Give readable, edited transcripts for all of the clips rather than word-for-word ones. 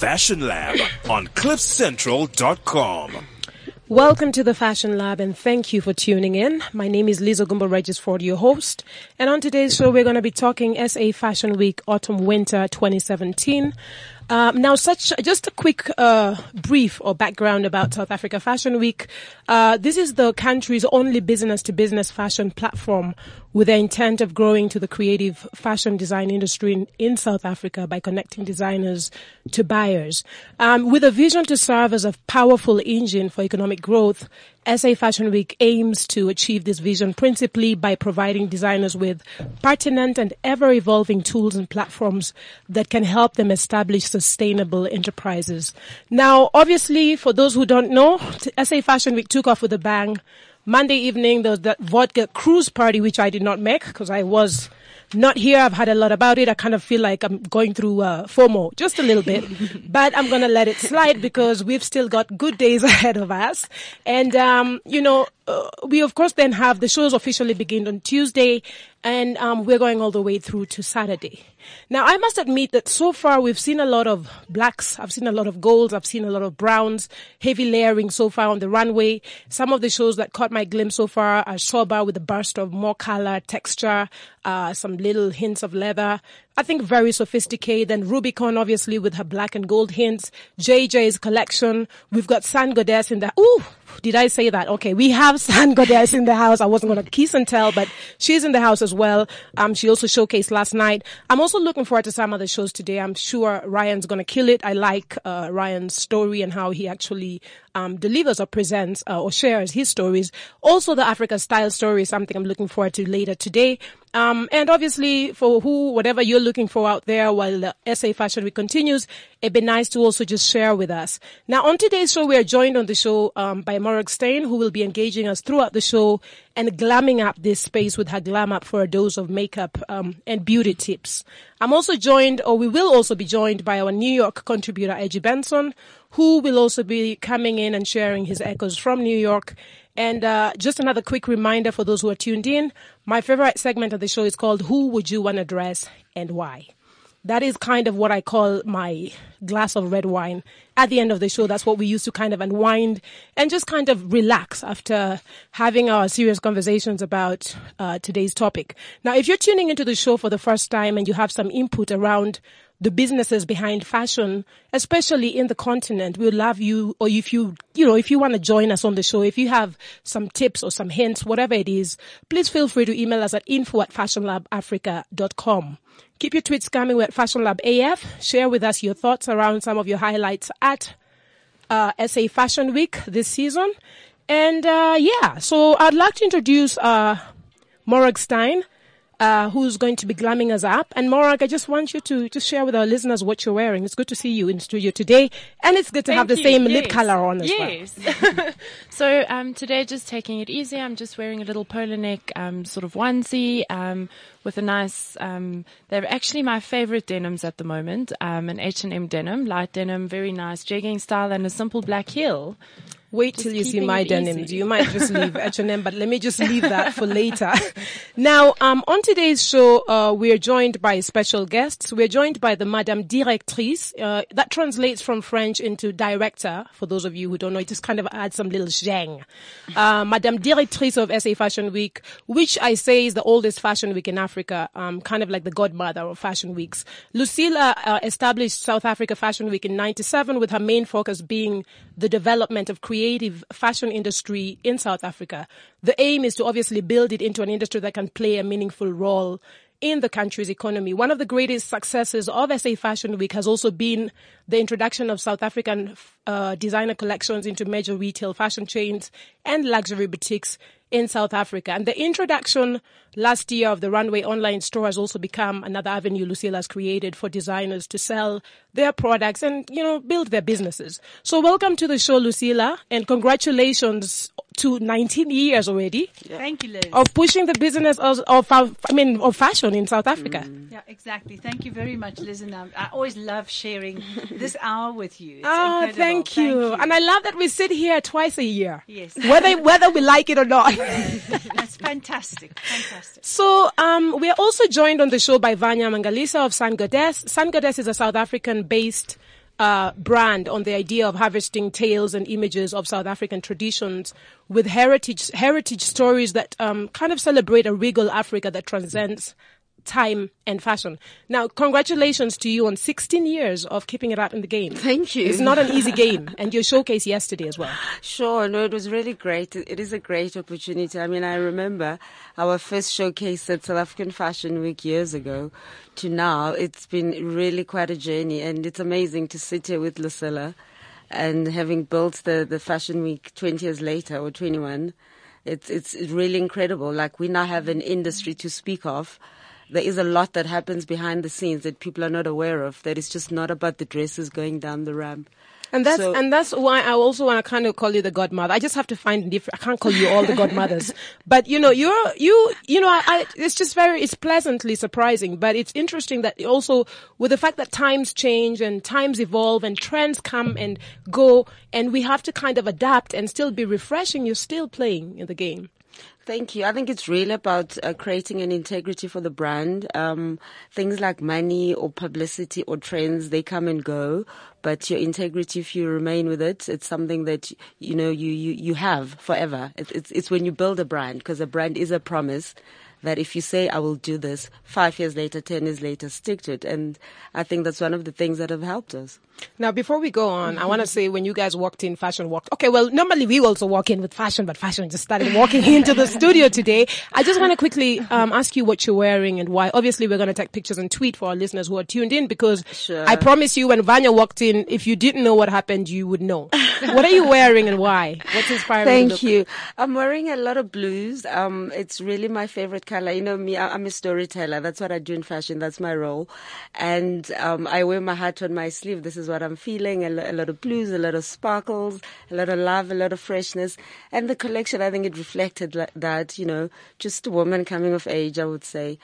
Fashion Lab on cliffcentral.com. Welcome to the Fashion Lab and thank you for tuning in. My name is Lisa Gumba Regisford, your host. And on today's show, we're going to be talking SA Fashion Week, Autumn Winter 2017. Just a quick brief or background about South Africa Fashion Week. This is the country's only business-to-business fashion platform with the intent of growing to the creative fashion design industry in South Africa by connecting designers to buyers. With a vision to serve as a powerful engine for economic growth, SA Fashion Week aims to achieve this vision principally by providing designers with pertinent and ever-evolving tools and platforms that can help them establish sustainable enterprises. Now, obviously, for those who don't know, SA Fashion Week took off with a bang. Monday evening, there was that vodka cruise party, which I did not make because I was not here. I've had a lot about it. I kind of feel like I'm going through FOMO just a little bit, but I'm going to let it slide because we've still got good days ahead of us. And, we, of course, then have the shows officially begin on Tuesday, and we're going all the way through to Saturday. Now, I must admit that so far we've seen a lot of blacks, I've seen a lot of golds, I've seen a lot of browns, heavy layering so far on the runway. Some of the shows that caught my glimpse so far are Shoba with a burst of more color, texture, some little hints of leather. I think very sophisticated, and Rubicon, obviously, with her black and gold hints. JJ's collection. We've got San Godez in the... Ooh, did I say that? Okay, we have Sun Goddess in the house. I wasn't going to kiss and tell, but she's in the house as well. She also showcased last night. I'm also looking forward to some other shows today. I'm sure Ryan's going to kill it. I like Ryan's story and how he actually delivers or presents or shares his stories. Also, the Africa style story is something I'm looking forward to later today. And obviously, for whatever you're looking for out there while the SA Fashion Week continues, it'd be nice to also just share with us. Now, on today's show, we are joined on the show by Morag Steyn, who will be engaging us throughout the show and glamming up this space with her Glam Up for a dose of makeup and beauty tips. We will also be joined by our New York contributor, Edgy Benson, who will also be coming in and sharing his echoes from New York. And just another quick reminder for those who are tuned in, my favorite segment of the show is called Who Would You Want to Dress and Why? That is kind of what I call my glass of red wine. At the end of the show, that's what we use to kind of unwind and just kind of relax after having our serious conversations about today's topic. Now, if you're tuning into the show for the first time and you have some input around the businesses behind fashion, especially in the continent, we'll love you. Or if you want to join us on the show, if you have some tips or some hints, whatever it is, please feel free to email us at info@fashionlabafrica.com. Keep your tweets coming. We're at FashionLabAF. Share with us your thoughts around some of your highlights at SA Fashion Week this season. And so I'd like to introduce Morag Steyn, who's going to be glamming us up. And Morag, I just want you to just share with our listeners what you're wearing. It's good to see you in studio today. And it's good to have the same lip color on as well. Yes. So today, just taking it easy, I'm just wearing a little polo neck sort of onesie with a nice, they're actually my favorite denims at the moment, an H&M denim, light denim, very nice jegging style, and a simple black heel. Wait till you see my denims. You might just leave H&M, but let me just leave that for later. Now, on today's show, we are joined by special guests. We're joined by the Madame Directrice. That translates from French into director. For those of you who don't know, it just kind of adds some little zhang. Madame Directrice of SA Fashion Week, which I say is the oldest fashion week in Africa, kind of like the godmother of fashion weeks. Lucilla established South Africa Fashion Week in 1997 with her main focus being the development of creative fashion industry in South Africa. The aim is to obviously build it into an industry that can play a meaningful role in the country's economy. One of the greatest successes of SA Fashion Week has also been the introduction of South African designer collections into major retail fashion chains and luxury boutiques in South Africa. And the introduction last year of the Runway Online store has also become another avenue Lucille has created for designers to sell their products and, build their businesses. So welcome to the show, Lucilla, and congratulations to 19 years already. Yeah. Thank you, Liz. Of pushing the business of fashion in South Africa. Mm. Yeah, exactly. Thank you very much, Liz. And I always love sharing this hour with you. It's incredible. Thank you. And I love that we sit here twice a year. Yes. Whether we like it or not. That's fantastic. So we are also joined on the show by Vanya Mangalisa of San Godez. San Godez is a South African-based brand on the idea of harvesting tales and images of South African traditions with heritage stories that kind of celebrate a regal Africa that transcends time and fashion. Now, congratulations to you on 16 years of keeping it up in the game. Thank you. It's not an easy game. And your showcase yesterday as well. Sure. No, it was really great. It is a great opportunity. I mean, I remember our first showcase at South African Fashion Week years ago to now. It's been really quite a journey. And it's amazing to sit here with Lucilla and having built the Fashion Week 20 years later or 21. It's really incredible. Like, we now have an industry to speak of. There is a lot that happens behind the scenes that people are not aware of, that it's just not about the dresses going down the ramp. And that's why I also want to kind of call you the godmother. I just have to find different. I can't call you all the godmothers, but it's just it's pleasantly surprising, but it's interesting that also with the fact that times change and times evolve and trends come and go, and we have to kind of adapt and still be refreshing. You're still playing in the game. Thank you. I think it's really about creating an integrity for the brand. Things like money or publicity or trends, they come and go. But your integrity, if you remain with it, it's something that, you know, you have forever. It's when you build a brand, because a brand is a promise that if you say, I will do this 5 years later, 10 years later, stick to it. And I think that's one of the things that have helped us. Now, before we go on, I want to say, when you guys walked in, fashion walked. Okay, well, normally we also walk in with fashion, but fashion just started walking into the studio today. I just want to quickly ask you what you're wearing and why. Obviously, we're going to take pictures and tweet for our listeners who are tuned in, because sure. I promise you, when Vanya walked in, if you didn't know what happened, you would know. What are you wearing and why? What's inspiring? Thank you. I'm wearing a lot of blues. It's really my favorite color. You know me, I'm a storyteller. That's what I do in fashion. That's my role. And I wear my heart on my sleeve. This is what I'm feeling. A lot of blues, a lot of sparkles, a lot of love, a lot of freshness. And the collection, I think it reflected that, you know, just a woman coming of age, I would say.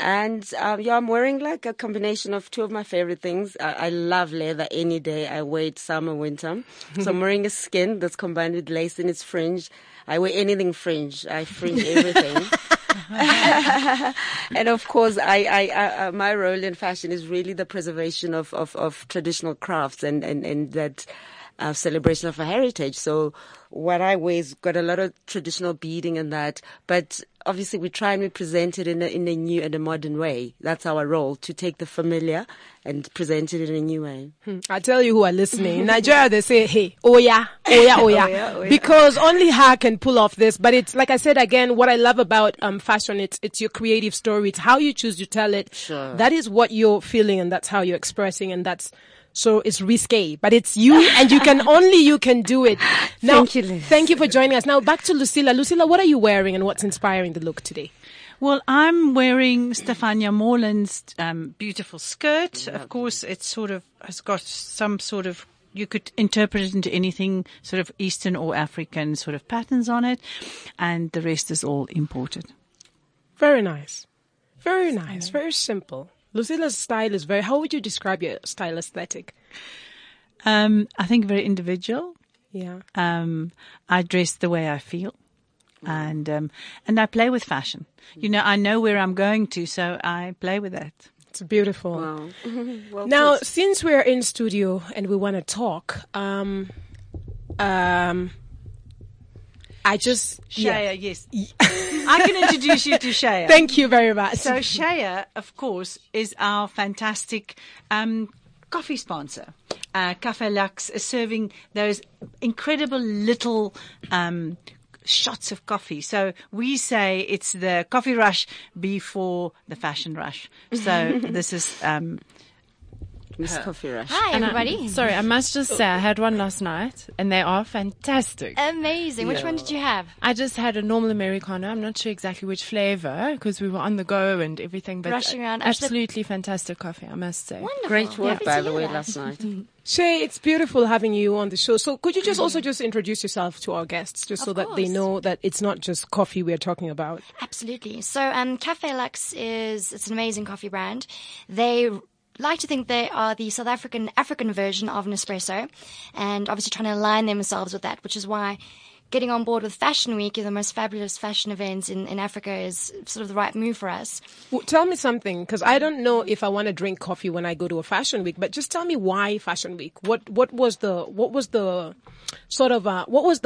And I'm wearing like a combination of two of my favorite things. I love leather any day. I wear it summer, winter. So I'm wearing a skin that's combined with lace and it's fringe. I wear anything fringe. I fringe everything. And of course, I my role in fashion is really the preservation of traditional crafts and that celebration of our heritage. So what I wear has got a lot of traditional beading and that, but obviously we try and we present it in a new and a modern way. That's our role, to take the familiar and present it in a new way. I tell you who are listening. In Nigeria, they say, hey, oya, oya, oya. Oya, oya. Because only her can pull off this. But it's, like I said again, what I love about fashion, it's your creative story. It's how you choose to tell it. Sure. That is what you're feeling and that's how you're expressing, and that's... So it's risque, but it's you, and you can do it. Now, thank you, Liz. Thank you for joining us. Now back to Lucilla. Lucilla, what are you wearing and what's inspiring the look today? Well, I'm wearing Stefania Morland's beautiful skirt. Lovely. Of course, it's got some sort of, you could interpret it into anything, sort of Eastern or African sort of patterns on it, and the rest is all imported. Very nice. Very nice. Very simple. Lucilla's style is how would you describe your style aesthetic? I think very individual. Yeah. I dress the way I feel. And I play with fashion. You know, I know where I'm going to, so I play with that. It's beautiful. Wow. Well, now, since we're in studio and we want to talk, I just... Shaya, yeah. Yes. I can introduce you to Shaya. Thank you very much. So Shaya, of course, is our fantastic coffee sponsor. Café Luxe is serving those incredible little shots of coffee. So we say it's the coffee rush before the fashion rush. So this is... Miss Coffee Rush. Hi, everybody. Sorry, I must just say I had one last night, and they are fantastic. Amazing. Which one did you have? I just had a normal Americano. I'm not sure exactly which flavor, because we were on the go and everything. But rushing around. Absolutely fantastic coffee, I must say. Wonderful. Great work, by the way, last night. Shay, it's beautiful having you on the show. So could you just also just introduce yourself to our guests, just so that they know that it's not just coffee we're talking about? Absolutely. So Café Luxe it's an amazing coffee brand. They... like to think they are the South African version of Nespresso, and obviously trying to align themselves with that, which is why getting on board with Fashion Week, the most fabulous fashion events in Africa, is sort of the right move for us. Well, tell me something, because I don't know if I want to drink coffee when I go to a Fashion Week, but just tell me why Fashion Week. What was the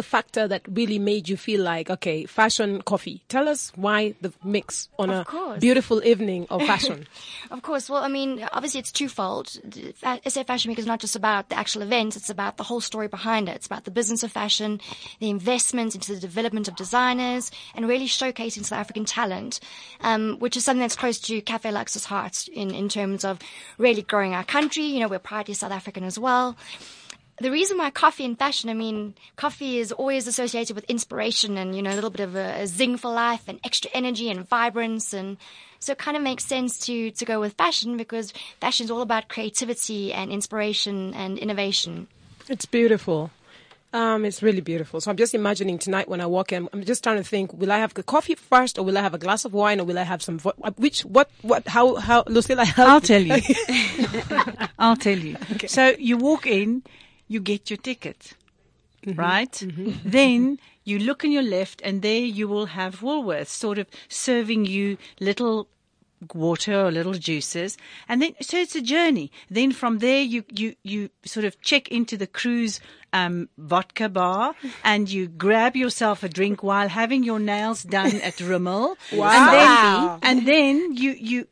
factor that really made you feel like, okay, fashion, coffee? Tell us why the mix on a beautiful evening of fashion. Of course. Well, I mean, obviously it's twofold. SA Fashion Week is not just about the actual event, it's about the whole story behind it. It's about the business of fashion, the investment into the development of designers, and really showcasing South African talent, which is something that's close to Café Luxe's heart in terms of really growing our country. You know, we're proudly South African as well. The reason why coffee and fashion, I mean, coffee is always associated with inspiration and, you know, a little bit of a zing for life and extra energy and vibrance. And so it kind of makes sense to go with fashion, because fashion is all about creativity and inspiration and innovation. It's beautiful. It's really beautiful. So I'm just imagining tonight when I walk in, I'm just trying to think, will I have the coffee first, or will I have a glass of wine, or will I have some, how, Lucilla? I'll tell you. I'll tell you. Okay. So you walk in. You get your ticket, right? Mm-hmm. Then you look on your left, and there you will have Woolworths sort of serving you little water or little juices. And then, so it's a journey. Then from there, you sort of check into the cruise vodka bar, and you grab yourself a drink while having your nails done at Rimmel. Wow. And then you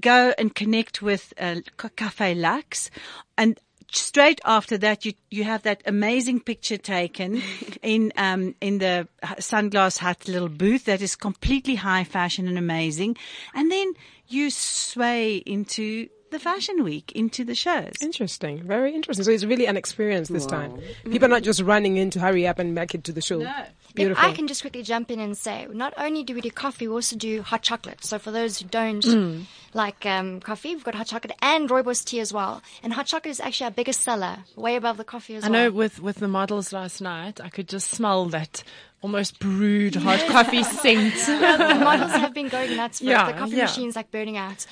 go and connect with Café Luxe, and straight after that, you have that amazing picture taken in the Sunglass Hut little booth that is completely high fashion and amazing. And then you sway into the Fashion Week, into the shows. Interesting. Very interesting. So it's really an experience this time. People are not just running in to hurry up and make it to the show. No. Beautiful. If I can just quickly jump in and say, not only do we do coffee, we also do hot chocolate. So for those who don't like coffee, we'oogot hot chocolate and rooibos tea as well. And hot chocolate is actually our biggest seller, way above the coffee as well. I know with the models last night, I could just smell that almost brewed hot coffee scent. The models have been going nuts, but the coffee machine's like burning out.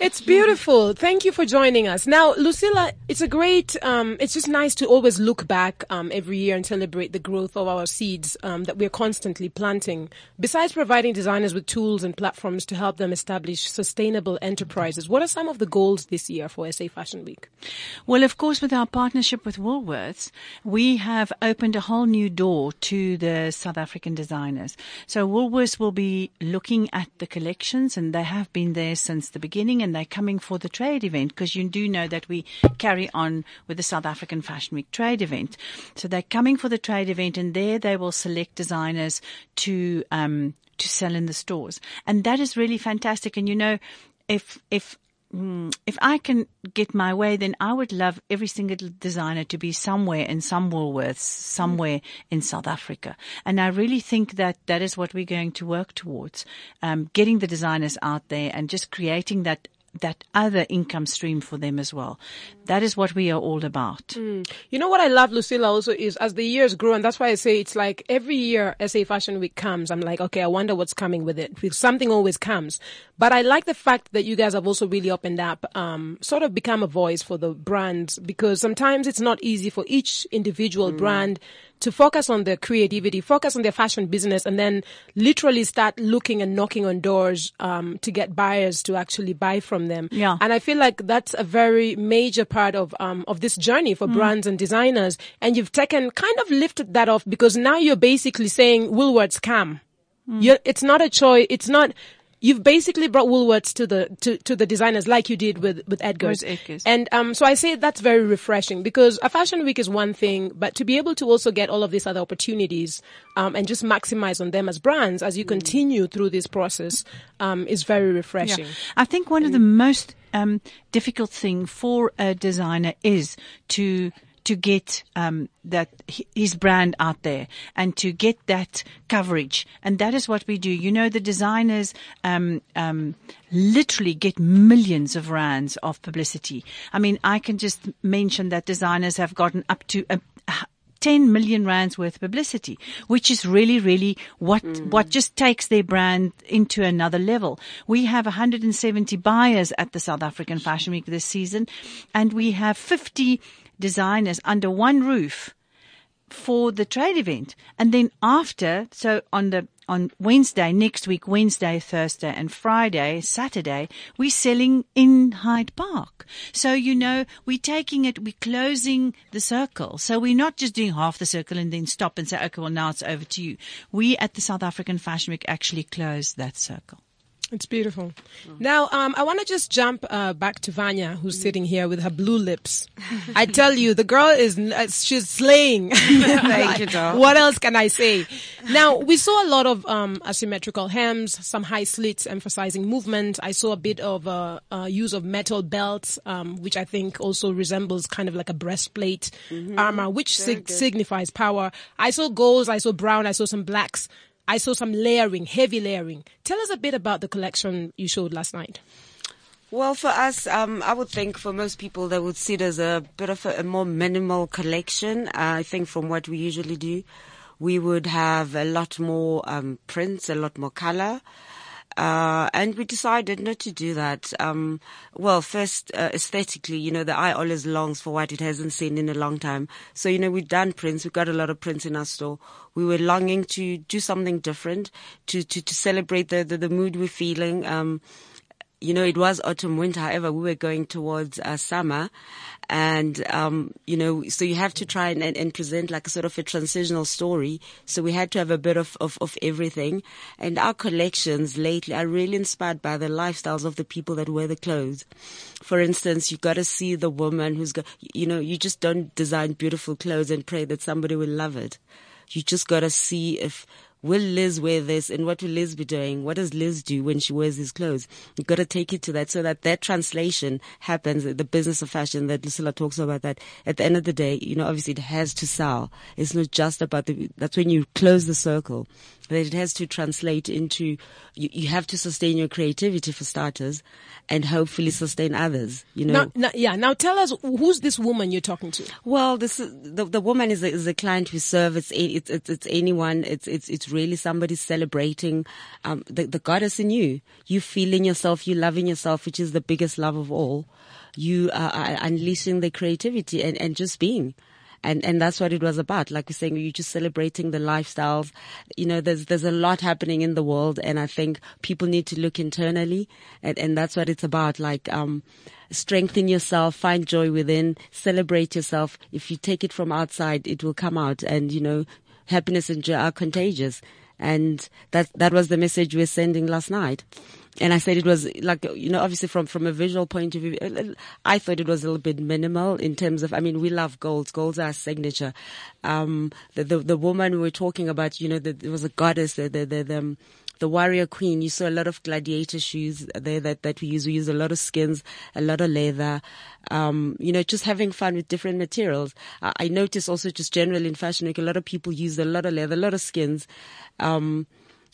It's beautiful. Thank you for joining us. Now, Lucilla, it's a great, it's just nice to always look back every year and celebrate the growth of our seeds that we're constantly planting. Besides providing designers with tools and platforms to help them establish sustainable enterprises, what are some of the goals this year for SA Fashion Week? Well, of course, with our partnership with Woolworths, we have opened a whole new door to the South African designers. So Woolworths will be looking at the collections, and they have been there since the beginning, and they're coming for the trade event, because you do know that we carry on with the South African Fashion Week trade event. So they're coming for the trade event, and there they will select designers to sell in the stores. And that is really fantastic. And you know, if I can get my way, then I would love every single designer to be somewhere in some Woolworths, somewhere in South Africa. And I really think that that is what we're going to work towards, getting the designers out there and just creating that other income stream for them as well. That is what we are all about. You know what I love, Lucilla, also is as the years grow, and that's why I say it's like every year SA Fashion Week comes, I'm like, okay, I wonder what's coming with it. Something always comes. But I like the fact that you guys have also really opened up, sort of become a voice for the brands, because sometimes it's not easy for each individual brand to focus on their creativity, focus on their fashion business, and then literally start looking and knocking on doors to get buyers to actually buy from them. Yeah. And I feel like that's a very major part of this journey for brands and designers. And you've lifted that off, because now you're basically saying Woolworths come. It's not a choice. It's not. You've basically brought Woolworths to the designers, like you did with Edgar's. And so I say that's very refreshing, because a Fashion Week is one thing, but to be able to also get all of these other opportunities and just maximize on them as brands as you continue through this process is very refreshing. Yeah. I think one of the most difficult thing for a designer is to get that his brand out there and to get that coverage. And that is what we do. You know, the designers literally get millions of rands of publicity. I mean, I can just mention that designers have gotten up to 10 million rands worth of publicity, which is really, really what just takes their brand into another level. We have 170 buyers at the South African Fashion Week this season, and we have 50 designers under one roof for the trade event. And then after, so on Wednesday, next week, Wednesday, Thursday and Friday, Saturday, we're selling in Hyde Park. So, you know, we're taking it, we're closing the circle. So we're not just doing half the circle and then stop and say, okay, well, now it's over to you. We at the South African Fashion Week actually close that circle. It's beautiful. Now, I want to just jump back to Vanya, who's sitting here with her blue lips. I tell you, the girl is, she's slaying. Thank you, doll. What else can I say? Now, we saw a lot of asymmetrical hems, some high slits emphasizing movement. I saw a bit of use of metal belts, which I think also resembles kind of like a breastplate armor, which signifies power. I saw golds, I saw brown, I saw some blacks. I saw some layering, heavy layering. Tell us a bit about the collection you showed last night. Well, for us, I would think for most people, they would see it as a bit of a more minimal collection. I think from what we usually do, we would have a lot more prints, a lot more color. And we decided not to do that. Well, first, aesthetically, you know, the eye always longs for what it hasn't seen in a long time. So, you know, we've done prints. We've got a lot of prints in our store. We were longing to do something different, to celebrate the mood we're feeling. You know, it was autumn, winter. However, we were going towards summer. And, you know, so you have to try and present like a sort of a transitional story. So we had to have a bit of everything. And our collections lately are really inspired by the lifestyles of the people that wear the clothes. For instance, you got to see the woman who's got, you know, you just don't design beautiful clothes and pray that somebody will love it. You just got to see if... will Liz wear this and what will Liz be doing? What does Liz do when she wears these clothes? You've got to take it to that so that translation happens, the business of fashion that Lucilla talks about, that at the end of the day, you know, obviously it has to sell. It's not just about that's when you close the circle, that it has to translate into, you have to sustain your creativity for starters and hopefully sustain others, you know. Now tell us, who's this woman you're talking to? Well, this is, the woman is a client we serve. It's anyone. It's really somebody celebrating the goddess in you. You feeling yourself, you loving yourself, which is the biggest love of all. You are unleashing the creativity and just being. And that's what it was about. Like we're saying, you're just celebrating the lifestyles. You know, there's a lot happening in the world, and I think people need to look internally, and that's what it's about. Like, strengthen yourself, find joy within, celebrate yourself. If you take it from outside, it will come out, and you know, happiness and joy are contagious. And that was the message we were sending last night. And I said it was like, you know, obviously from a visual point of view, I thought it was a little bit minimal in terms of, I mean, we love golds. Golds are our signature. The woman we were talking about, you know, it was a goddess, the warrior queen. You saw a lot of gladiator shoes there that we use. We use a lot of skins, a lot of leather, you know, just having fun with different materials. I noticed also just generally in Fashion Week, a lot of people use a lot of leather, a lot of skins,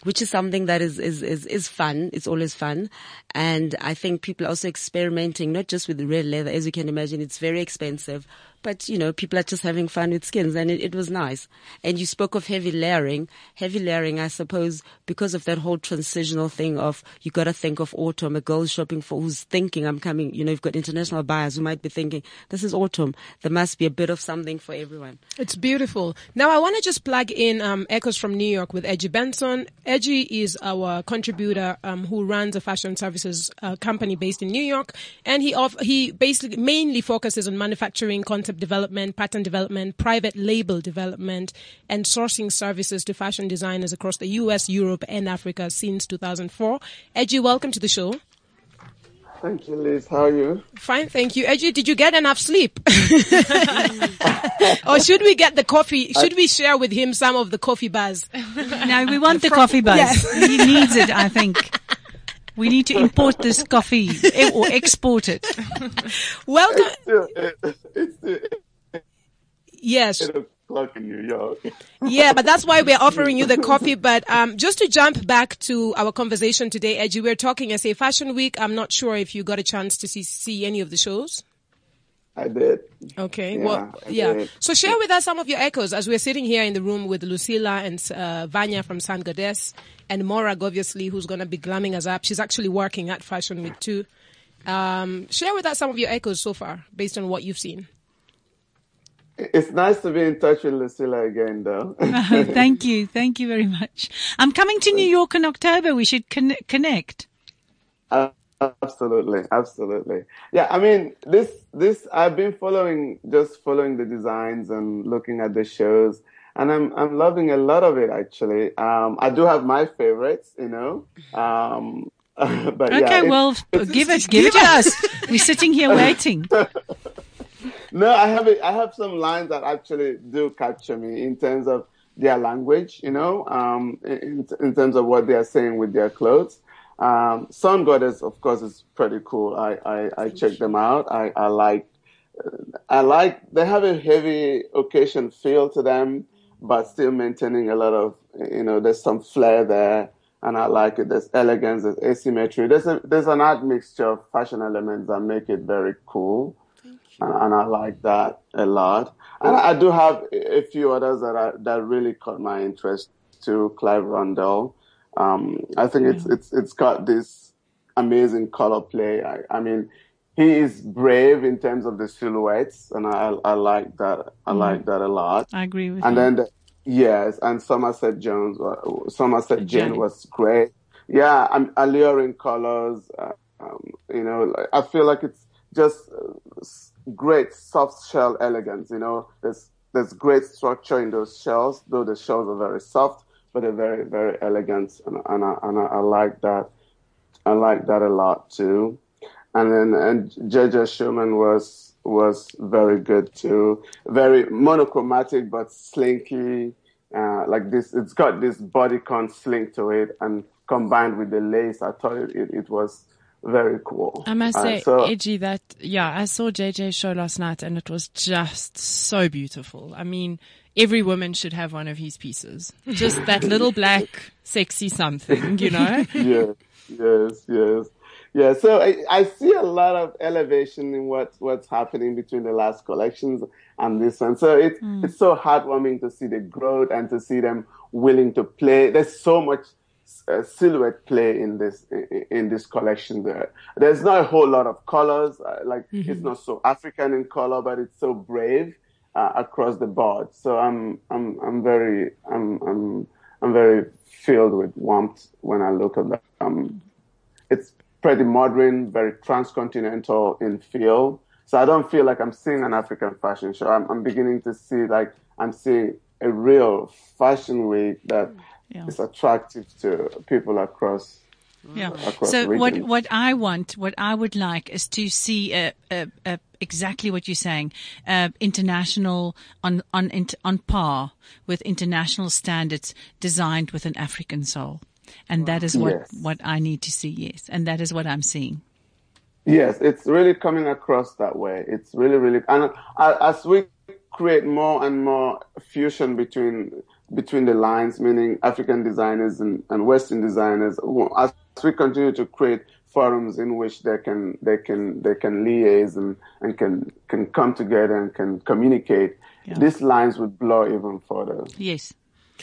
which is something that is fun. It's always fun. And I think people are also experimenting, not just with real leather. As you can imagine, it's very expensive. But, you know, people are just having fun with skins, and it was nice. And you spoke of heavy layering. Heavy layering, I suppose, because of that whole transitional thing of you got to think of autumn, a girl shopping for who's thinking I'm coming. You know, you've got international buyers who might be thinking, this is autumn. There must be a bit of something for everyone. It's beautiful. Now, I want to just plug in Echoes from New York with Edgy Benson. Edgy is our contributor who runs a fashion services company based in New York, and he basically mainly focuses on manufacturing, concept development, pattern development, private label development, and sourcing services to fashion designers across the U.S., Europe, and Africa since 2004. Edgy, welcome to the show. Thank you, Liz. How are you? Fine, thank you. Edgy, did you get enough sleep? Or should we get the coffee? Should we share with him some of the coffee bars? No, we want the coffee bars. Yes. He needs it, I think. We need to import this coffee or export it. Welcome. It's yes. Yeah, but that's why we're offering you the coffee. But just to jump back to our conversation today, Edgy, we're talking SA Fashion Week. I'm not sure if you got a chance to see any of the shows. I did. Okay. Yeah, well, yeah. So share with us some of your echoes as we're sitting here in the room with Lucilla and Vanya from San Godez and Morag, obviously, who's going to be glamming us up. She's actually working at Fashion Week too. Share with us some of your echoes so far based on what you've seen. It's nice to be in touch with Lucilla again, though. No, thank you. Thank you very much. I'm coming to New York in October. We should connect. Absolutely. Absolutely. Yeah. I mean, this, I've been following the designs and looking at the shows, and I'm loving a lot of it, actually. I do have my favorites, you know, but okay, yeah, well, give it us. We're sitting here waiting. No, I have some lines that actually do capture me in terms of their language, you know, in terms of what they are saying with their clothes. Sun Goddess, of course, is pretty cool. I checked them out. I like they have a heavy occasion feel to them, but still maintaining a lot of, you know, there's some flair there, and I like it. There's elegance, there's asymmetry. There's an odd mixture of fashion elements that make it very cool. And I like that a lot. And I do have a few others that really caught my interest too. Clive Rondell. I think it's got this amazing color play. I mean, he is brave in terms of the silhouettes, and I like that. I like that a lot. I agree with you. And then, yes, and Somerset Jones was great. Yeah, alluring colors. You know, I feel like it's just great soft shell elegance, you know. There's great structure in those shells, though the shells are very soft, but they're very, very elegant, and I like that. I like that a lot too. And JJ Schumann was very good too. Very monochromatic but slinky. Like this, it's got this bodycon slink to it, and combined with the lace, I thought it was very cool. I must say, Edgy, I saw JJ's show last night and it was just so beautiful. I mean, every woman should have one of his pieces. Just that little black, sexy something, you know? Yes. Yeah, so I see a lot of elevation in what's happening between the last collections and this one. So it's so heartwarming to see the growth and to see them willing to play. There's so much silhouette play in this collection. There's not a whole lot of colors. It's not so African in color, but it's so brave across the board. So I'm very filled with warmth when I look at that. It's pretty modern, very transcontinental in feel. So I don't feel like I'm seeing an African fashion show. I'm beginning to see like I'm seeing a real fashion week that. Yeah. It's attractive to people across. Yeah. Across so regions. What I would like is to see exactly what you're saying, international on par with international standards, designed with an African soul, and that is what I need to see. Yes, and that is what I'm seeing. Yes, it's really coming across that way. It's really, really, and as we create more and more fusion between the lines, meaning African designers and Western designers, as we continue to create forums in which they can liaise and can come together and can communicate, these lines would blur even further. Yes,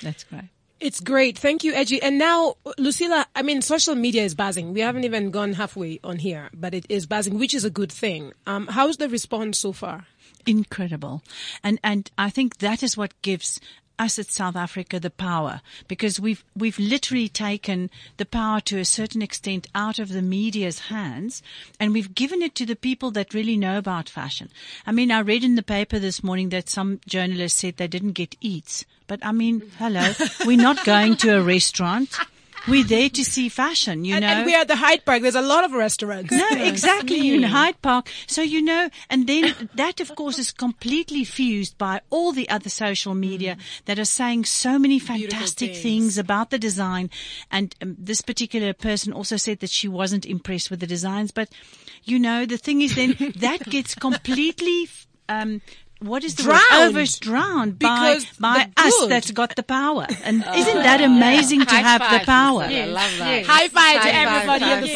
that's great. It's great. Thank you, Edgy. And now, Lucilla, I mean, social media is buzzing. We haven't even gone halfway on here, but it is buzzing, which is a good thing. How's the response so far? Incredible. And I think that is what gives us at South Africa the power, because we've literally taken the power to a certain extent out of the media's hands, and we've given it to the people that really know about fashion. I mean, I read in the paper this morning that some journalists said they didn't get eats, but I mean, hello, we're not going to a restaurant. We're there to see fashion, you know. And we're at the Hyde Park. There's a lot of restaurants. No, exactly. You're in Hyde Park. So, you know, and then that, of course, is completely fused by all the other social media that are saying so many fantastic things about the design. And this particular person also said that she wasn't impressed with the designs. But, you know, the thing is then that gets completely drowned by us that's got the power. And isn't that amazing to have the power? Yes. I love that. Yes. High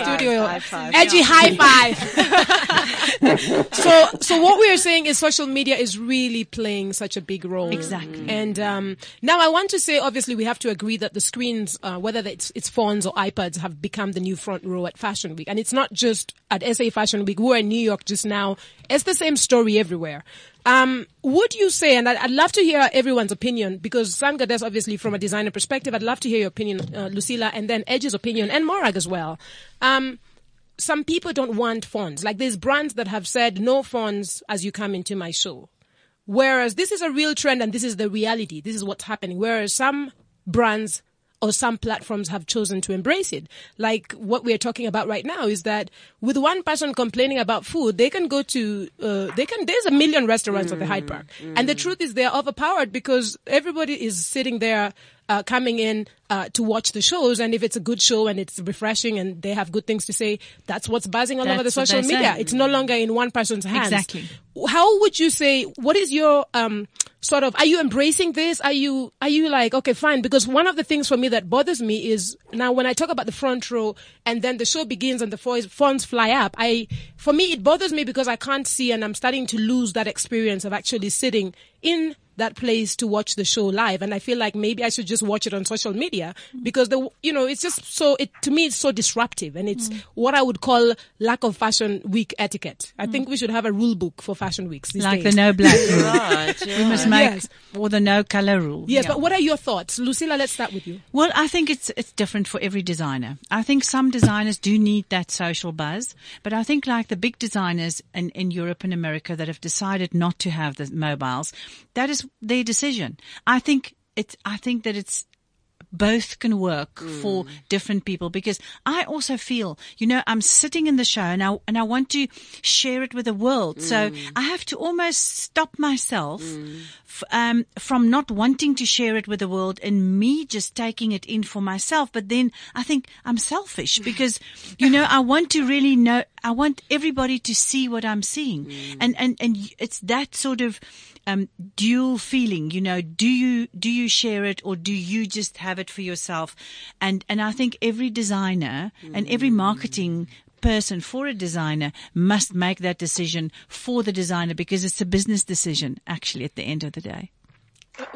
five to everybody in the studio. Edgy high five. So what we are saying is social media is really playing such a big role. Exactly. And now I want to say, obviously, we have to agree that the screens, whether it's phones or iPads, have become the new front row at Fashion Week. And it's not just at SA Fashion Week. We were in New York just now. It's the same story everywhere. Would you say, and I'd love to hear everyone's opinion, because Sun Goddess, obviously, from a designer perspective, I'd love to hear your opinion, Lucilla, and then Edge's opinion, and Morag as well. Some people don't want fonts. Like, there's brands that have said, no fonts as you come into my show. Whereas this is a real trend and this is the reality. This is what's happening. Whereas some brands or some platforms have chosen to embrace it. Like what we're talking about right now is that with one person complaining about food, they can go to, there's a million restaurants at the Hyde Park. And the truth is they're overpowered because everybody is sitting there, coming in, to watch the shows. And if it's a good show and it's refreshing and they have good things to say, that's what's buzzing all over the social media. It's no longer in one person's hands. Exactly. How would you say, what is your, sort of, are you embracing this? Are you like, okay, fine? Because one of the things for me that bothers me is now when I talk about the front row and then the show begins and the fonts fly up, for me, it bothers me because I can't see and I'm starting to lose that experience of actually sitting in that place to watch the show live. And I feel like maybe I should just watch it on social media because it's just so, to me, it's so disruptive and it's what I would call lack of fashion week etiquette. I think we should have a rule book for fashion weeks these days. Like the no black rule. Right, yeah. We must make, or the no color rule. Yes, yeah. But what are your thoughts? Lucilla, let's start with you. Well, I think it's different for every designer. I think some designers do need that social buzz, but I think like the big designers in Europe and America that have decided not to have the mobiles, that is their decision. I think that both can work for different people because I also feel, I'm sitting in the show and I want to share it with the world. So I have to almost stop myself from not wanting to share it with the world and me just taking it in for myself. But then I think I'm selfish because, I want to really know, I want everybody to see what I'm seeing. And it's that sort of dual feeling, do you share it or do you just have it for yourself? And I think every designer and every marketing person for a designer must make that decision for the designer because it's a business decision actually at the end of the day.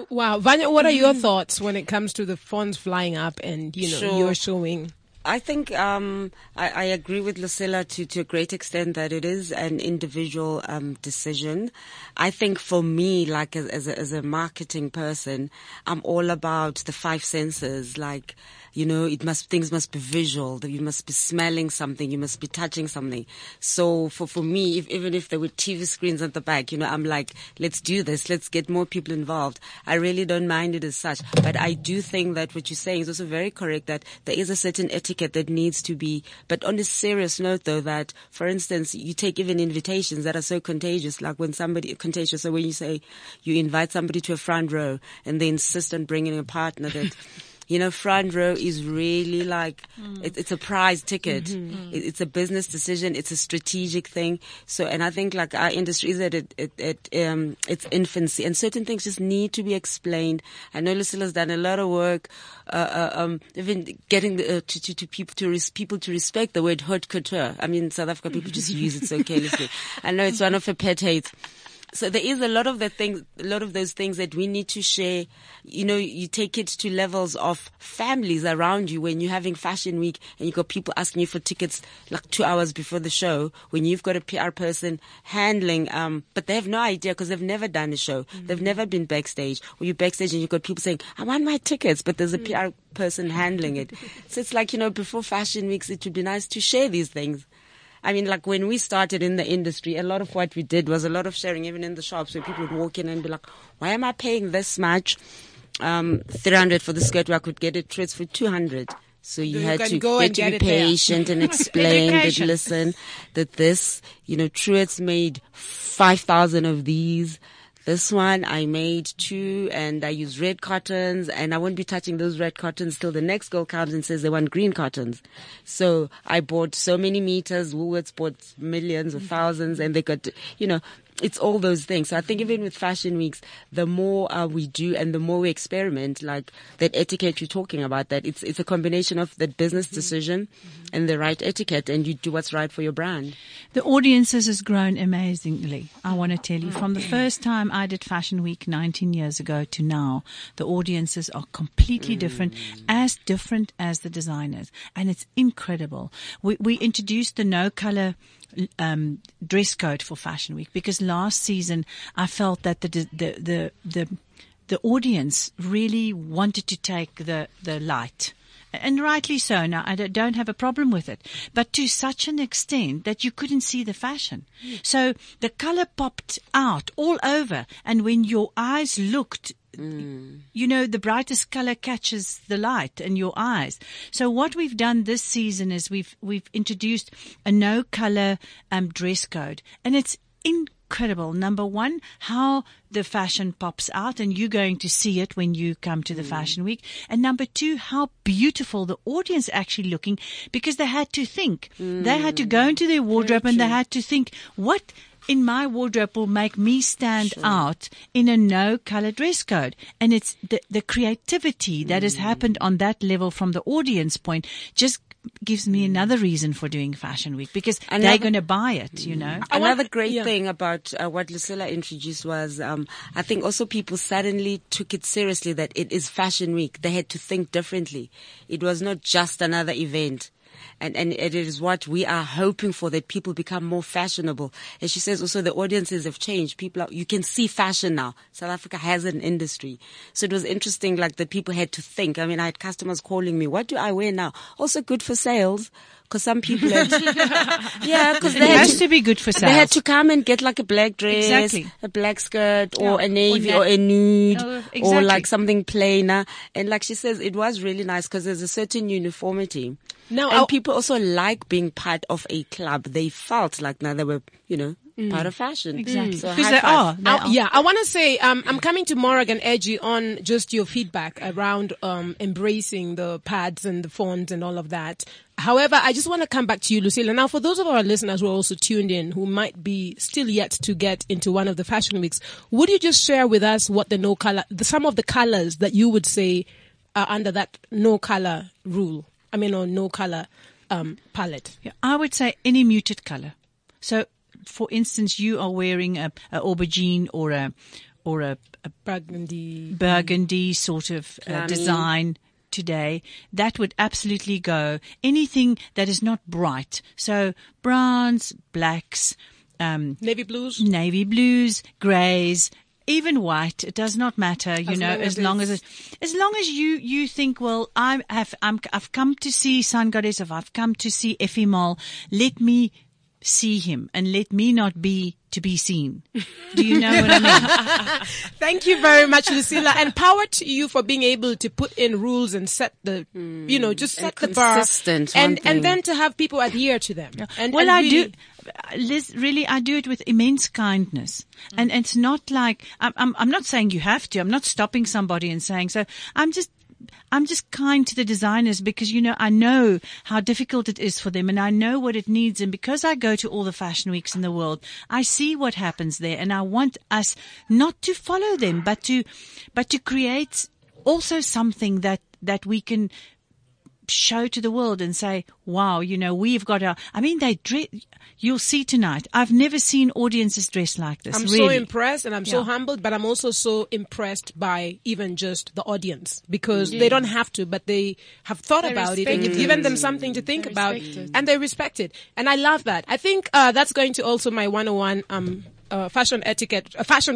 Wow. Vanya, what are your thoughts when it comes to the fonts flying up and, you're showing? I think I agree with Lucilla to a great extent that it is an individual decision. I think for me, like as a marketing person, I'm all about the five senses. Like, things must be visual. You must be smelling something. You must be touching something. So for me, even if there were TV screens at the back, I'm like, let's do this. Let's get more people involved. I really don't mind it as such. But I do think that what you're saying is also very correct, that there is a certain etiquette that needs to be, but on a serious note though, that for instance, you take even invitations that are so contagious, like when you say you invite somebody to a front row and they insist on bringing a partner that, front row is really like, it's a prize ticket. Mm-hmm. It's a business decision. It's a strategic thing. So, and I think like our industry is at its infancy and certain things just need to be explained. I know Lucilla's done a lot of work, even getting people to respect the word haute couture. I mean, South Africa people just use it so carelessly. I know it's one of her pet hates. So there is a lot of those things that we need to share. You take it to levels of families around you when you're having Fashion Week and you've got people asking you for tickets like 2 hours before the show, when you've got a PR person handling, but they have no idea because they've never done a show. Mm-hmm. They've never been backstage, or you're backstage and you've got people saying, I want my tickets, but there's a PR person handling it. So it's like, before Fashion Weeks, it would be nice to share these things. I mean, like when we started in the industry, a lot of what we did was a lot of sharing, even in the shops where people would walk in and be like, why am I paying this much? 300 for the skirt where I could get it threads for 200. So you had to get to be patient and explain that, listen, that this, Truett's made 5,000 of these. This one I made 2 and I use red cottons and I won't be touching those red cottons till the next girl comes and says they want green cottons. So I bought so many meters, Woolworths bought millions or thousands and they got, it's all those things. So I think even with Fashion Weeks, the more we do and the more we experiment, like that etiquette you're talking about, that it's a combination of that business decision and the right etiquette, and you do what's right for your brand. The audiences has grown amazingly, I want to tell you. From the first time I did Fashion Week 19 years ago to now, the audiences are completely different as the designers, and it's incredible. We introduced the no color dress code for Fashion Week, because last season I felt that the audience really wanted to take the light. And rightly so. Now, I don't have a problem with it. But to such an extent that you couldn't see the fashion. Mm. So the color popped out all over. And when your eyes looked, you know, the brightest color catches the light in your eyes. So what we've done this season is we've introduced a no color dress code. And it's incredible. Number one, how the fashion pops out, and you're going to see it when you come to the Fashion Week. And number two, how beautiful the audience actually looking, because they had to think. They had to go into their wardrobe and they had to think, what in my wardrobe will make me stand out in a no color dress code? And it's the creativity that has happened on that level from the audience point just gives me another reason for doing Fashion Week, because they're going to buy it, you know. Another great thing about what Lucilla introduced was I think also people suddenly took it seriously that it is Fashion Week. They had to think differently. It was not just another event. And it is what we are hoping for, that people become more fashionable. As she says, also the audiences have changed. You can see fashion now. South Africa has an industry. So it was interesting, like, that people had to think. I mean, I had customers calling me, what do I wear now? Also good for sales. Because some people, because they has to be good for sales. They had to come and get like a black dress, a black skirt, or a navy, or a nude, or like something plainer. And like she says, it was really nice because there's a certain uniformity. No, and people also like being part of a club. They felt like now they were, you know, part of fashion. Exactly. So because they are. Yeah, I want to say, I'm coming to Morag and Edgy on just your feedback around embracing the pads and the fonts and all of that. However, I just want to come back to you, Lucilla. Now, for those of our listeners who are also tuned in, who might be still yet to get into one of the Fashion Weeks, would you just share with us what the no color, some of the colors that you would say are under that no color rule? I mean, or no color palette. Yeah, I would say any muted color. So, for instance, you are wearing a aubergine or a burgundy sort of design today. That would absolutely go. Anything that is not bright. So browns, blacks, navy blues, grays. Even white, it does not matter, as long as you think, well, I've come to see Sun Goddess, I've come to see Efimal, let me see him and let me not be to be seen. Do you know what I mean? Thank you very much, Lucilla, and power to you for being able to put in rules and set the, just set the bar, and then to have people adhere to them. Yeah. I do it with immense kindness, and it's not like I'm not saying you have to. I'm not stopping somebody and saying so. I'm just kind to the designers because, you know, I know how difficult it is for them and I know what it needs. And because I go to all the Fashion Weeks in the world, I see what happens there, and I want us not to follow them, but to create also something that we can show to the world and say, wow, you know, we've got our, I mean, you'll see tonight. I've never seen audiences dressed like this. I'm really so impressed, and I'm so humbled, but I'm also so impressed by even just the audience, because they don't have to, but they have thought about it, and you've given them something to think about, and they respect it. And I love that. I think that's going to also my 101 Fashion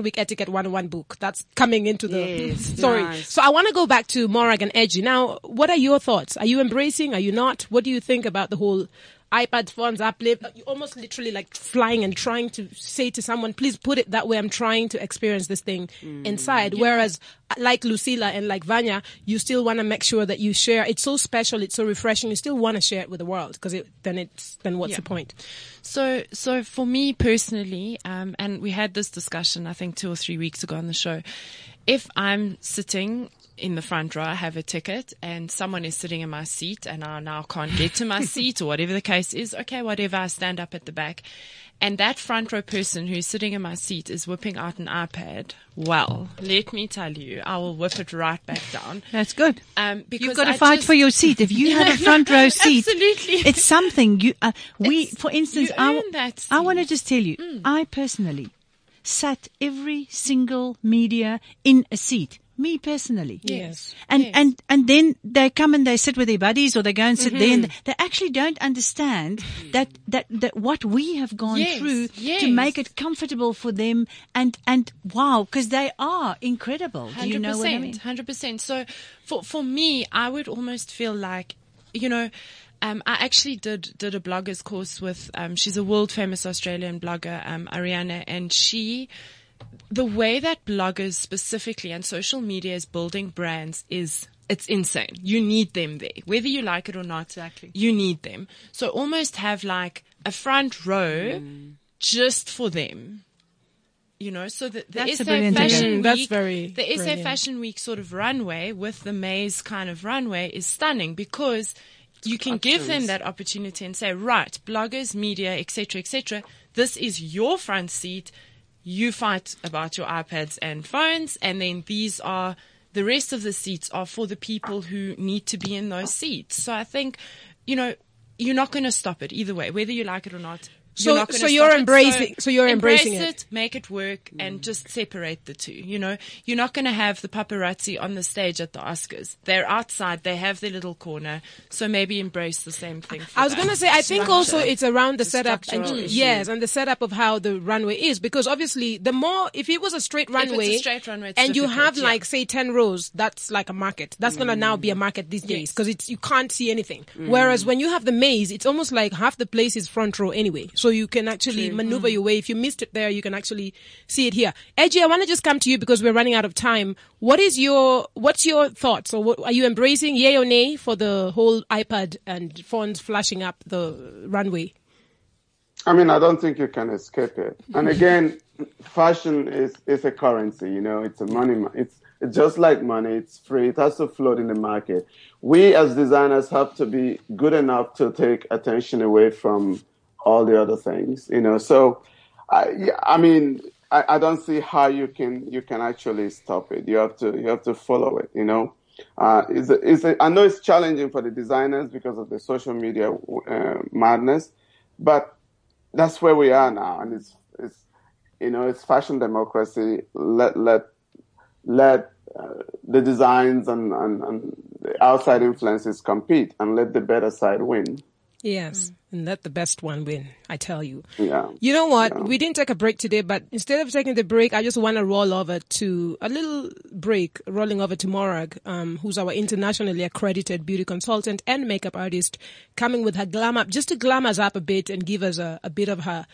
Week Etiquette 101 book that's coming into the story. Nice. So I want to go back to Morag and Edgy. Now, what are your thoughts? Are you embracing? Are you not? What do you think about the whole iPad phones uplift? You're almost literally like flying and trying to say to someone, please put it that way. I'm trying to experience this thing inside. Yeah. Whereas like Lucilla and like Vanya, you still want to make sure that you share. It's so special. It's so refreshing. You still want to share it with the world, because then what's the point? So for me personally, and we had this discussion, I think 2 or 3 weeks ago on the show, if I'm sitting in the front row, I have a ticket and someone is sitting in my seat and I now can't get to my seat or whatever the case is, okay, whatever, I stand up at the back. And that front row person who's sitting in my seat is whipping out an iPad. Well, let me tell you, I will whip it right back down. That's good. Because you've got to fight for your seat. If you have a front row seat, absolutely, it's something. For instance, I want to just tell you, I personally sat every single media in a seat. me personally. Yes. And then they come and they sit with their buddies, or they go and sit there, and they actually don't understand that what we have gone through to make it comfortable for them, and wow, because they are incredible. 100%, do you know what I mean? 100%. So for me, I would almost feel like, you know, I actually did a bloggers course with, she's a world famous Australian blogger, Ariana, and the way that bloggers specifically and social media is building brands is, it's insane. You need them there, whether you like it or not. Exactly. You need them. So almost have like a front row just for them. You know, so the SA Fashion Week, the SA Fashion Week sort of runway with the maze kind of runway is stunning, because you can give them that opportunity and say, right, bloggers, media, et cetera, this is your front seat. You fight about your iPads and phones, and then these are the rest of the seats are for the people who need to be in those seats. So I think, you know, you're not going to stop it either way, whether you like it or not. So you're embracing it. Make it work, and just separate the two. You know, you're not going to have the paparazzi on the stage at the Oscars. They're outside. They have their little corner. So maybe embrace the same thing. I was going to say, I think also it's around the setup. And the setup of how the runway is, because obviously if it was a straight runway, and you have like say 10 rows, that's like a market. That's going to now be a market these days, because you can't see anything. Whereas when you have the maze, it's almost like half the place is front row anyway. So you can actually maneuver your way. If you missed it there, you can actually see it here. Edgy, I want to just come to you because we're running out of time. What's your thoughts? Or what, are you embracing, yay or nay, for the whole iPad and phones flashing up the runway? I mean, I don't think you can escape it. And again, fashion is a currency, you know, it's a money. It's just like money. It's free. It has to float in the market. We as designers have to be good enough to take attention away from all the other things, you know. So, I don't see how you can actually stop it. You have to follow it, you know. I know it's challenging for the designers because of the social media madness, but that's where we are now, and it's fashion democracy. Let the designs and the outside influences compete, and let the better side win. Yes. And let the best one win, I tell you. Yeah. You know what? Yeah. We didn't take a break today, but instead of taking the break, I just want to roll over to Morag, who's our internationally accredited beauty consultant and makeup artist, coming with her glam up, just to glam us up a bit and give us a bit of her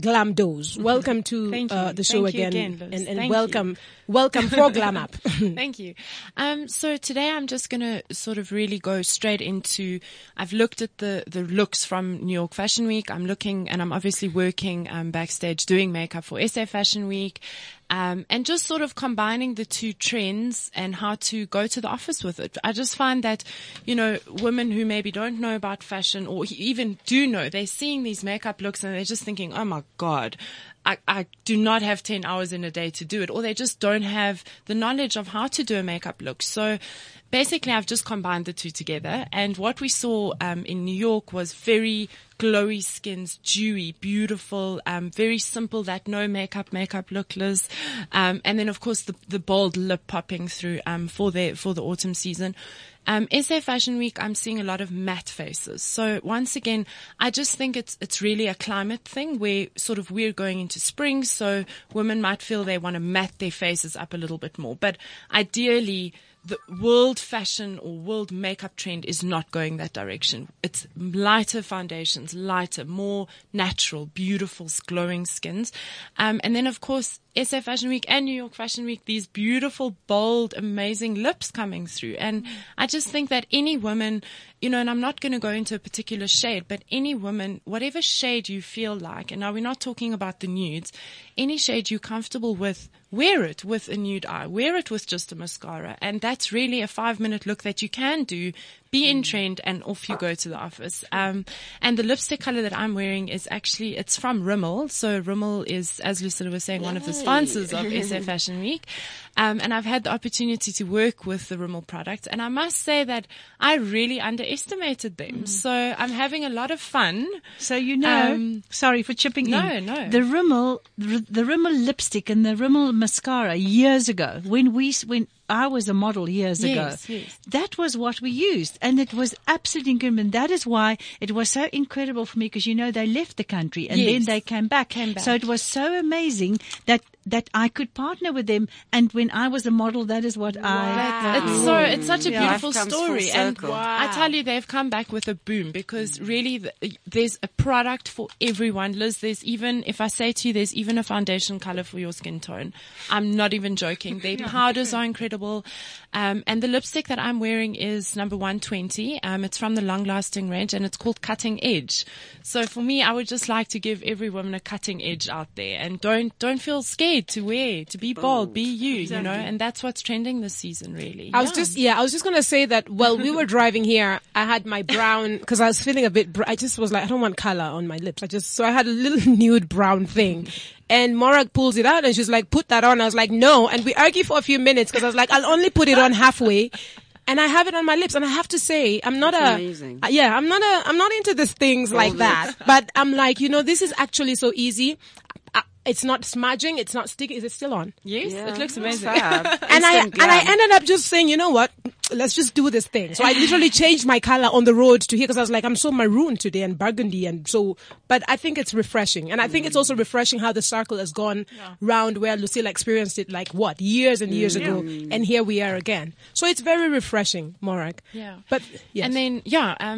glam dose. Mm-hmm. Welcome to the show. Thank you again and welcome for Glam Up. Thank you. So today I'm just going to sort of really go straight into, I've looked at the looks from New York Fashion Week. I'm looking, and I'm obviously working backstage doing makeup for SA Fashion Week. And just sort of combining the two trends and how to go to the office with it. I just find that, you know, women who maybe don't know about fashion, or even do know, they're seeing these makeup looks and they're just thinking, oh my God, I do not have 10 hours in a day to do it, or they just don't have the knowledge of how to do a makeup look. So basically, I've just combined the two together. And what we saw in New York was very glowy skins, dewy, beautiful, very simple, that no makeup look, Liz. And then, of course, the bold lip popping through for the autumn season. SA Fashion Week, I'm seeing a lot of matte faces. So once again, I just think it's really a climate thing, where sort of we're going into spring. So women might feel they want to matte their faces up a little bit more. But ideally, the world fashion or world makeup trend is not going that direction. It's lighter foundations, lighter, more natural, beautiful, glowing skins. And then, of course, SA Fashion Week and New York Fashion Week, these beautiful, bold, amazing lips coming through. And I just think that any woman, you know, and I'm not going to go into a particular shade, but any woman, whatever shade you feel like, and now we're not talking about the nudes, any shade you're comfortable with, wear it with a nude eye, wear it with just a mascara. And that's really a 5-minute look that you can do Be in trend and off you go to the office. And the lipstick color that I'm wearing is actually, it's from Rimmel. So Rimmel is, as Lucilla was saying, one of the sponsors of SA Fashion Week. And I've had the opportunity to work with the Rimmel products. And I must say that I really underestimated them. So I'm having a lot of fun. So, you know, sorry for chipping in. No, no. The Rimmel lipstick and the Rimmel mascara years ago, when I was a model years ago. Yes. That was what we used. And it was absolutely incredible. And that is why it was so incredible for me, because, you know, they left the country and then they came back. So it was so amazing that I could partner with them. And when I was a model, that is what I... It's such a beautiful story. And I tell you, they've come back with a boom, because really there's a product for everyone. Liz, there's even, if I say to you, there's even a foundation color for your skin tone. I'm not even joking. Their powders are incredible. And the lipstick that I'm wearing is number 120. It's from the Long Lasting range, and it's called Cutting Edge. So for me, I would just like to give every woman a cutting edge out there, and don't feel scared to wear, to be bold, be you, exactly. You know, and that's what's trending this season, really. I was just going to say that while we were driving here, I had my brown, because I was feeling a bit, I just was like, I don't want color on my lips. So I had a little nude brown thing. And Morag pulls it out and she's like, put that on. I was like, no. And we argued for a few minutes, because I was like, I'll only put it on halfway. And I have it on my lips, and I have to say, I'm not into these things like that. But I'm like, you know, this is actually so easy. It's not smudging. It's not sticky. Is it still on? Yes. Yeah. It looks amazing. And I ended up just saying, you know what? Let's just do this thing. So I literally changed my color on the road to here, because I was like, I'm so maroon today and burgundy. And so, but I think it's refreshing. And I think it's also refreshing how the circle has gone round, where Lucilla experienced it years and years ago. And here we are again. So it's very refreshing, Morag. Yeah. But yes. And then,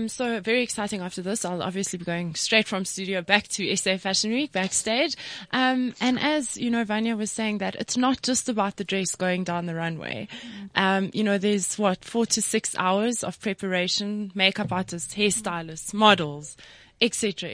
so very exciting after this. I'll obviously be going straight from studio back to SA Fashion Week backstage. And as, you know, Vanya was saying, that it's not just about the dress going down the runway. You know, there's 4 to 6 hours of preparation, makeup artists, hairstylists, models, etc.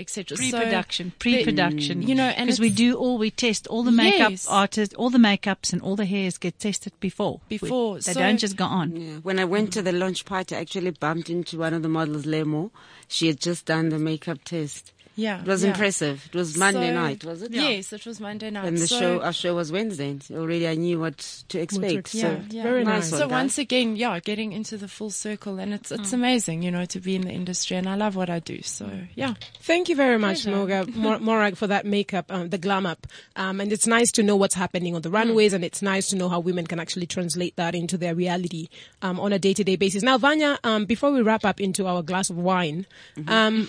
Pre-production. You know, and because we test all the makeup artists, all the makeups and all the hairs get tested before. They don't just go on. Yeah. When I went to the launch party, I actually bumped into one of the models, Lemo. She had just done the makeup test. Yeah. It was impressive. It was Monday night, was it? Yeah. Yes, it was Monday night. And our show was Wednesday. Already I knew what to expect. Very nice. So once again, getting into the full circle, and it's amazing, you know, to be in the industry, and I love what I do. So, yeah. Thank you very much, Morag, for that makeup, the glam up. And it's nice to know what's happening on the runways, and it's nice to know how women can actually translate that into their reality on a day-to-day basis. Now, Vanya, before we wrap up into our glass of wine, what can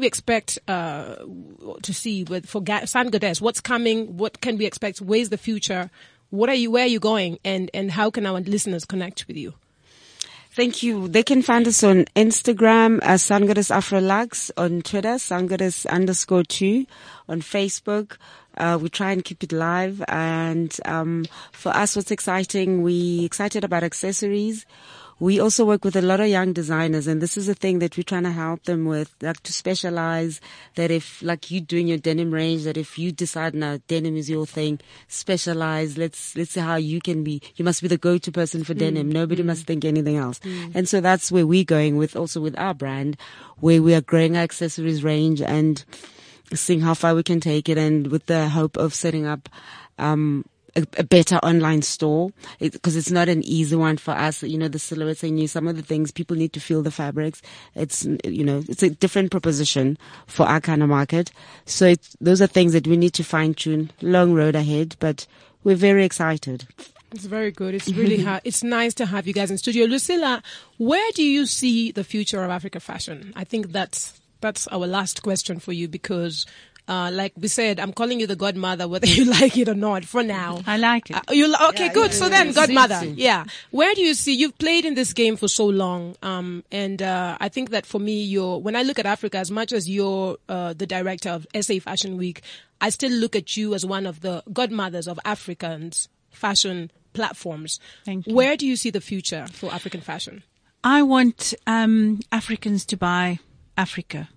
we expect to see for San Godez? What's coming? What can we expect? Where's the future? Where are you going? And how can our listeners connect with you? Thank you. They can find us on Instagram, Sun Goddess Afrolux, on Twitter, Sun Goddess _2, on Facebook. We try and keep it live. And for us, what's exciting, we're excited about accessories. We also work with a lot of young designers, and this is a thing that we're trying to help them with, like to specialize, that if, like you doing your denim range, that if you decide now denim is your thing, specialize, let's see how you can be, you must be the go-to person for denim. Nobody must think anything else. And so that's where we're going with our brand, where we are growing our accessories range and seeing how far we can take it, and with the hope of setting up, a better online store, because it's not an easy one for us. You know, the silhouettes are new. Some of the things people need to feel the fabrics. It's, you know, it's a different proposition for our kind of market. So those are things that we need to fine tune. Long road ahead, but we're very excited. It's very good. It's really hard. It's nice to have you guys in studio. Lucilla, where do you see the future of Africa fashion? I think that's our last question for you, because like we said, I'm calling you the godmother, whether you like it or not, for now. I like it. Good. So then, godmother. Yeah. Where do you see, you've played in this game for so long. And I think that for me, when I look at Africa, as much as you're the director of SA Fashion Week, I still look at you as one of the godmothers of Africans' fashion platforms. Thank you. Where do you see the future for African fashion? I want Africans to buy Africa.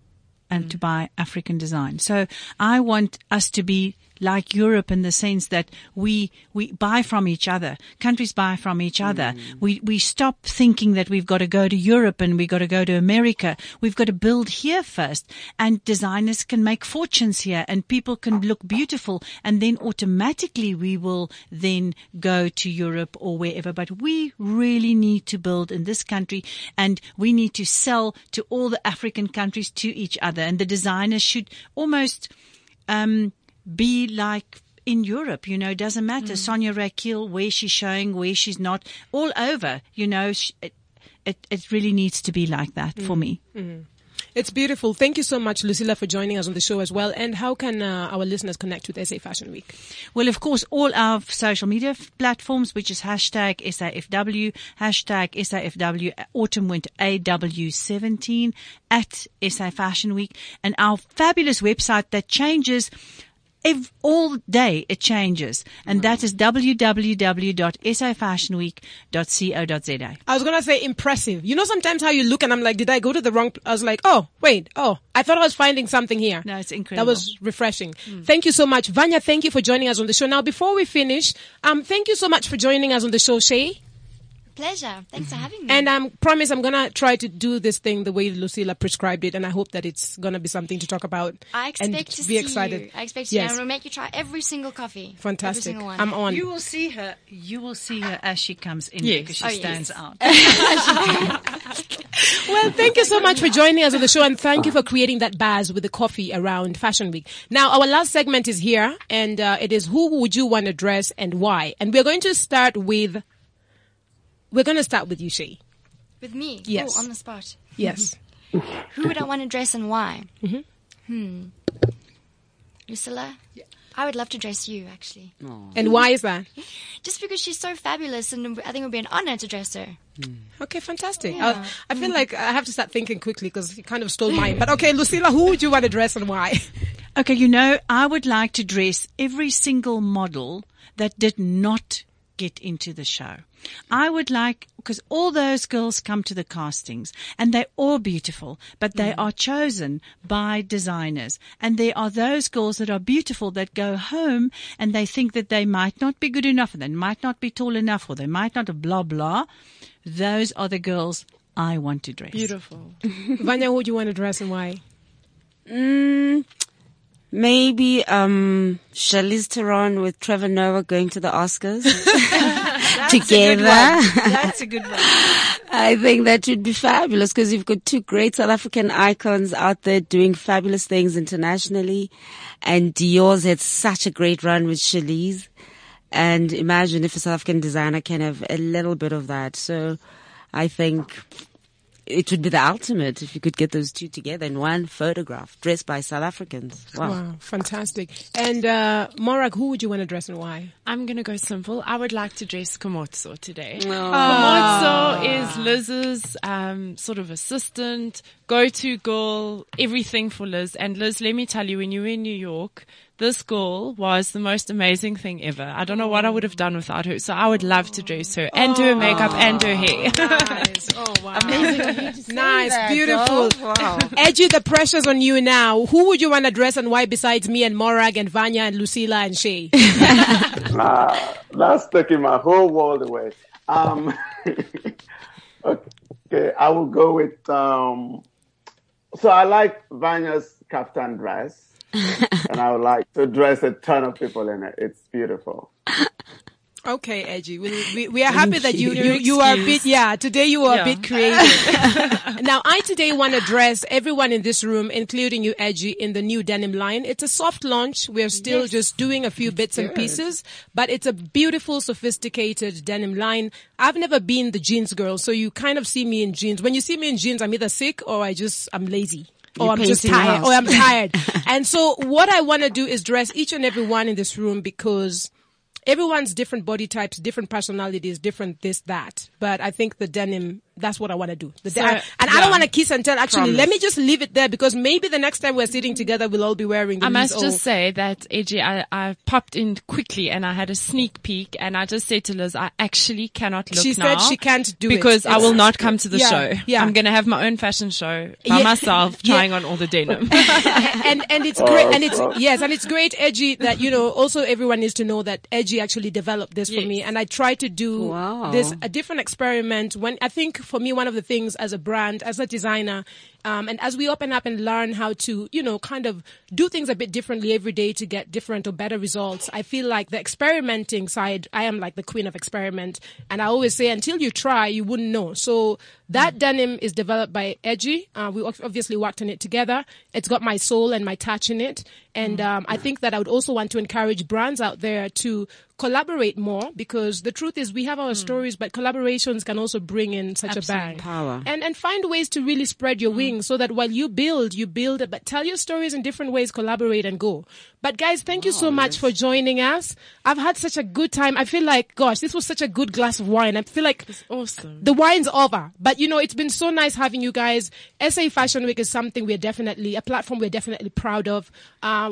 And to buy African design. So I want us to be like Europe in the sense that we buy from each other. Countries buy from each other. We stop thinking that we've got to go to Europe and we've got to go to America. We've got to build here first. And designers can make fortunes here and people can look beautiful. And then automatically we will then go to Europe or wherever. But we really need to build in this country, and we need to sell to all the African countries to each other. And the designers should almost be like in Europe, you know, it doesn't matter. Sonia Raquel, where she's showing, where she's not, all over, you know, it really needs to be like that for me. It's beautiful. Thank you so much, Lucilla, for joining us on the show as well. And how can our listeners connect with SA Fashion Week? Well, of course, all our social media platforms, which is hashtag SAFW, hashtag SAFW Autumn Winter AW17 at SA Fashion Week, and our fabulous website that changes all day, it changes. And that is www.safashionweek.co.za. I was going to say impressive. You know, sometimes how you look and I'm like, did I go to the wrong? I was like, oh, I thought I was finding something here. No, it's incredible. That was refreshing. Thank you so much. Vanya, thank you for joining us on the show. Now, before we finish, thank you so much for joining us on the show, Shay. Pleasure. Thanks for having me. And I promise I'm going to try to do this thing the way Lucilla prescribed it, and I hope that it's going to be something to talk about. I expect and to be see excited. You. I expect to yes. see you. I'm going to make you try every single coffee. Fantastic. Every single one. I'm on. You will see her. You will see her as she comes in because she stands out. Well, thank you so much for joining us on the show, and thank you for creating that buzz with the coffee around Fashion Week. Now, our last segment is here, and it is who would you want to dress and why? And we're going to start with... We're going to start with you, Shay. With me? Yes. Oh, on the spot. Yes. Who would I want to dress and why? Lucilla? Yeah. I would love to dress you, actually. Aww. And why is that? Just because she's so fabulous, and I think it would be an honor to dress her. Okay, fantastic. Yeah. I feel like I have to start thinking quickly because you kind of stole mine. But okay, Lucilla, who would you want to dress and why? Okay, you know, I would like to dress every single model that did not get into the show. I would like, because all those girls come to the castings and they're all beautiful, but they are chosen by designers. And there are those girls that are beautiful that go home and they think that they might not be good enough, and they might not be tall enough, or they might not have blah, blah. Those are the girls I want to dress. Beautiful. Vanya, who do you want to dress and why? Maybe Charlize Theron with Trevor Noah going to the Oscars together. That's a good one. I think that would be fabulous because you've got two great South African icons out there doing fabulous things internationally. And Dior's had such a great run with Charlize. And imagine if a South African designer can have a little bit of that. So I think... it would be the ultimate if you could get those two together in one photograph, dressed by South Africans. Wow, fantastic. And Morag, who would you want to dress and why? I'm going to go simple. I would like to dress Komotso today. Komotso is Liz's sort of assistant, go-to girl, everything for Liz. And Liz, let me tell you, when you were in New York... this girl was the most amazing thing ever. I don't know what I would have done without her. So I would love to dress her and do her makeup and do her hair. Nice. Oh, wow. Amazing. Nice. That, beautiful. Girl. Wow. Edgy, the pressure's on you now. Who would you want to dress and why besides me and Morag and Vanya and Lucilla and Shay? That's taking my whole world away. Okay, I will go with... so I like Vanya's kaftan dress. And I would like to dress a ton of people in it. It's beautiful. Okay, Edgy. We are happy that you are a bit, today you are a bit creative. Now, I today want to dress everyone in this room, including you, Edgy, in the new denim line. It's a soft launch. We're still just doing a few bits and pieces, but it's a beautiful, sophisticated denim line. I've never been the jeans girl, so you kind of see me in jeans. When you see me in jeans, I'm either sick or I'm lazy. Or I'm just tired. And so what I want to do is dress each and every one in this room because everyone's different body types, different personalities, different this, that. But I think the denim that's what I want to do. The day I don't want to kiss and tell. Actually, let me just leave it there, because maybe the next time we're sitting together, we'll all be wearing the just say that, Edgy, I popped in quickly and I had a sneak peek and I just said to Liz, I actually cannot look now. She said she can't do because I will not come to the show. Yeah. I'm going to have my own fashion show by myself, trying on all the denim. and it's great. And it's, and it's great, Edgy, that, you know, also everyone needs to know that Edgy actually developed this for me. And I try to do this, a different experiment. When I think for me, one of the things as a brand, as a designer, and as we open up and learn how to, you know, kind of do things a bit differently every day to get different or better results, I feel like the experimenting side, I am like the queen of experiment. And I always say, until you try, you wouldn't know. So that denim is developed by Edgy. We obviously worked on it together. It's got my soul and my touch in it. And I think that I would also want to encourage brands out there to collaborate more, because the truth is we have our stories, but collaborations can also bring in such a bang. Power. And find ways to really spread your wings so that while you build it, but tell your stories in different ways, collaborate and go. But guys, thank you so much for joining us. I've had such a good time. I feel like, gosh, this was such a good glass of wine. I feel like it's awesome. The wine's over. But you know, it's been so nice having you guys. SA Fashion Week is something we're definitely, a platform we're definitely proud of.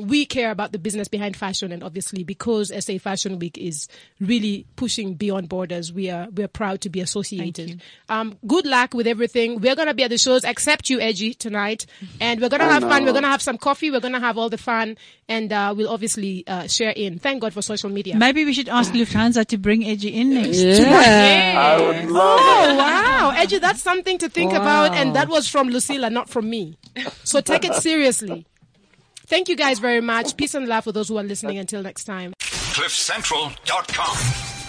We care about the business behind fashion, and obviously because SA Fashion Week is really pushing beyond borders, we are proud to be associated. Good luck with everything. We're going to be at the shows, except you, Edgy, tonight. And we're going to have fun. We're going to have some coffee. We're going to have all the fun. And we'll obviously share in. Thank God for social media. Maybe we should ask Lufthansa to bring Edgy in next. I would love it. Wow. Edgy, that's something to think about. And that was from Lucilla, not from me. So take it seriously. Thank you guys very much. Peace and love for those who are listening. Until next time. CliffCentral.com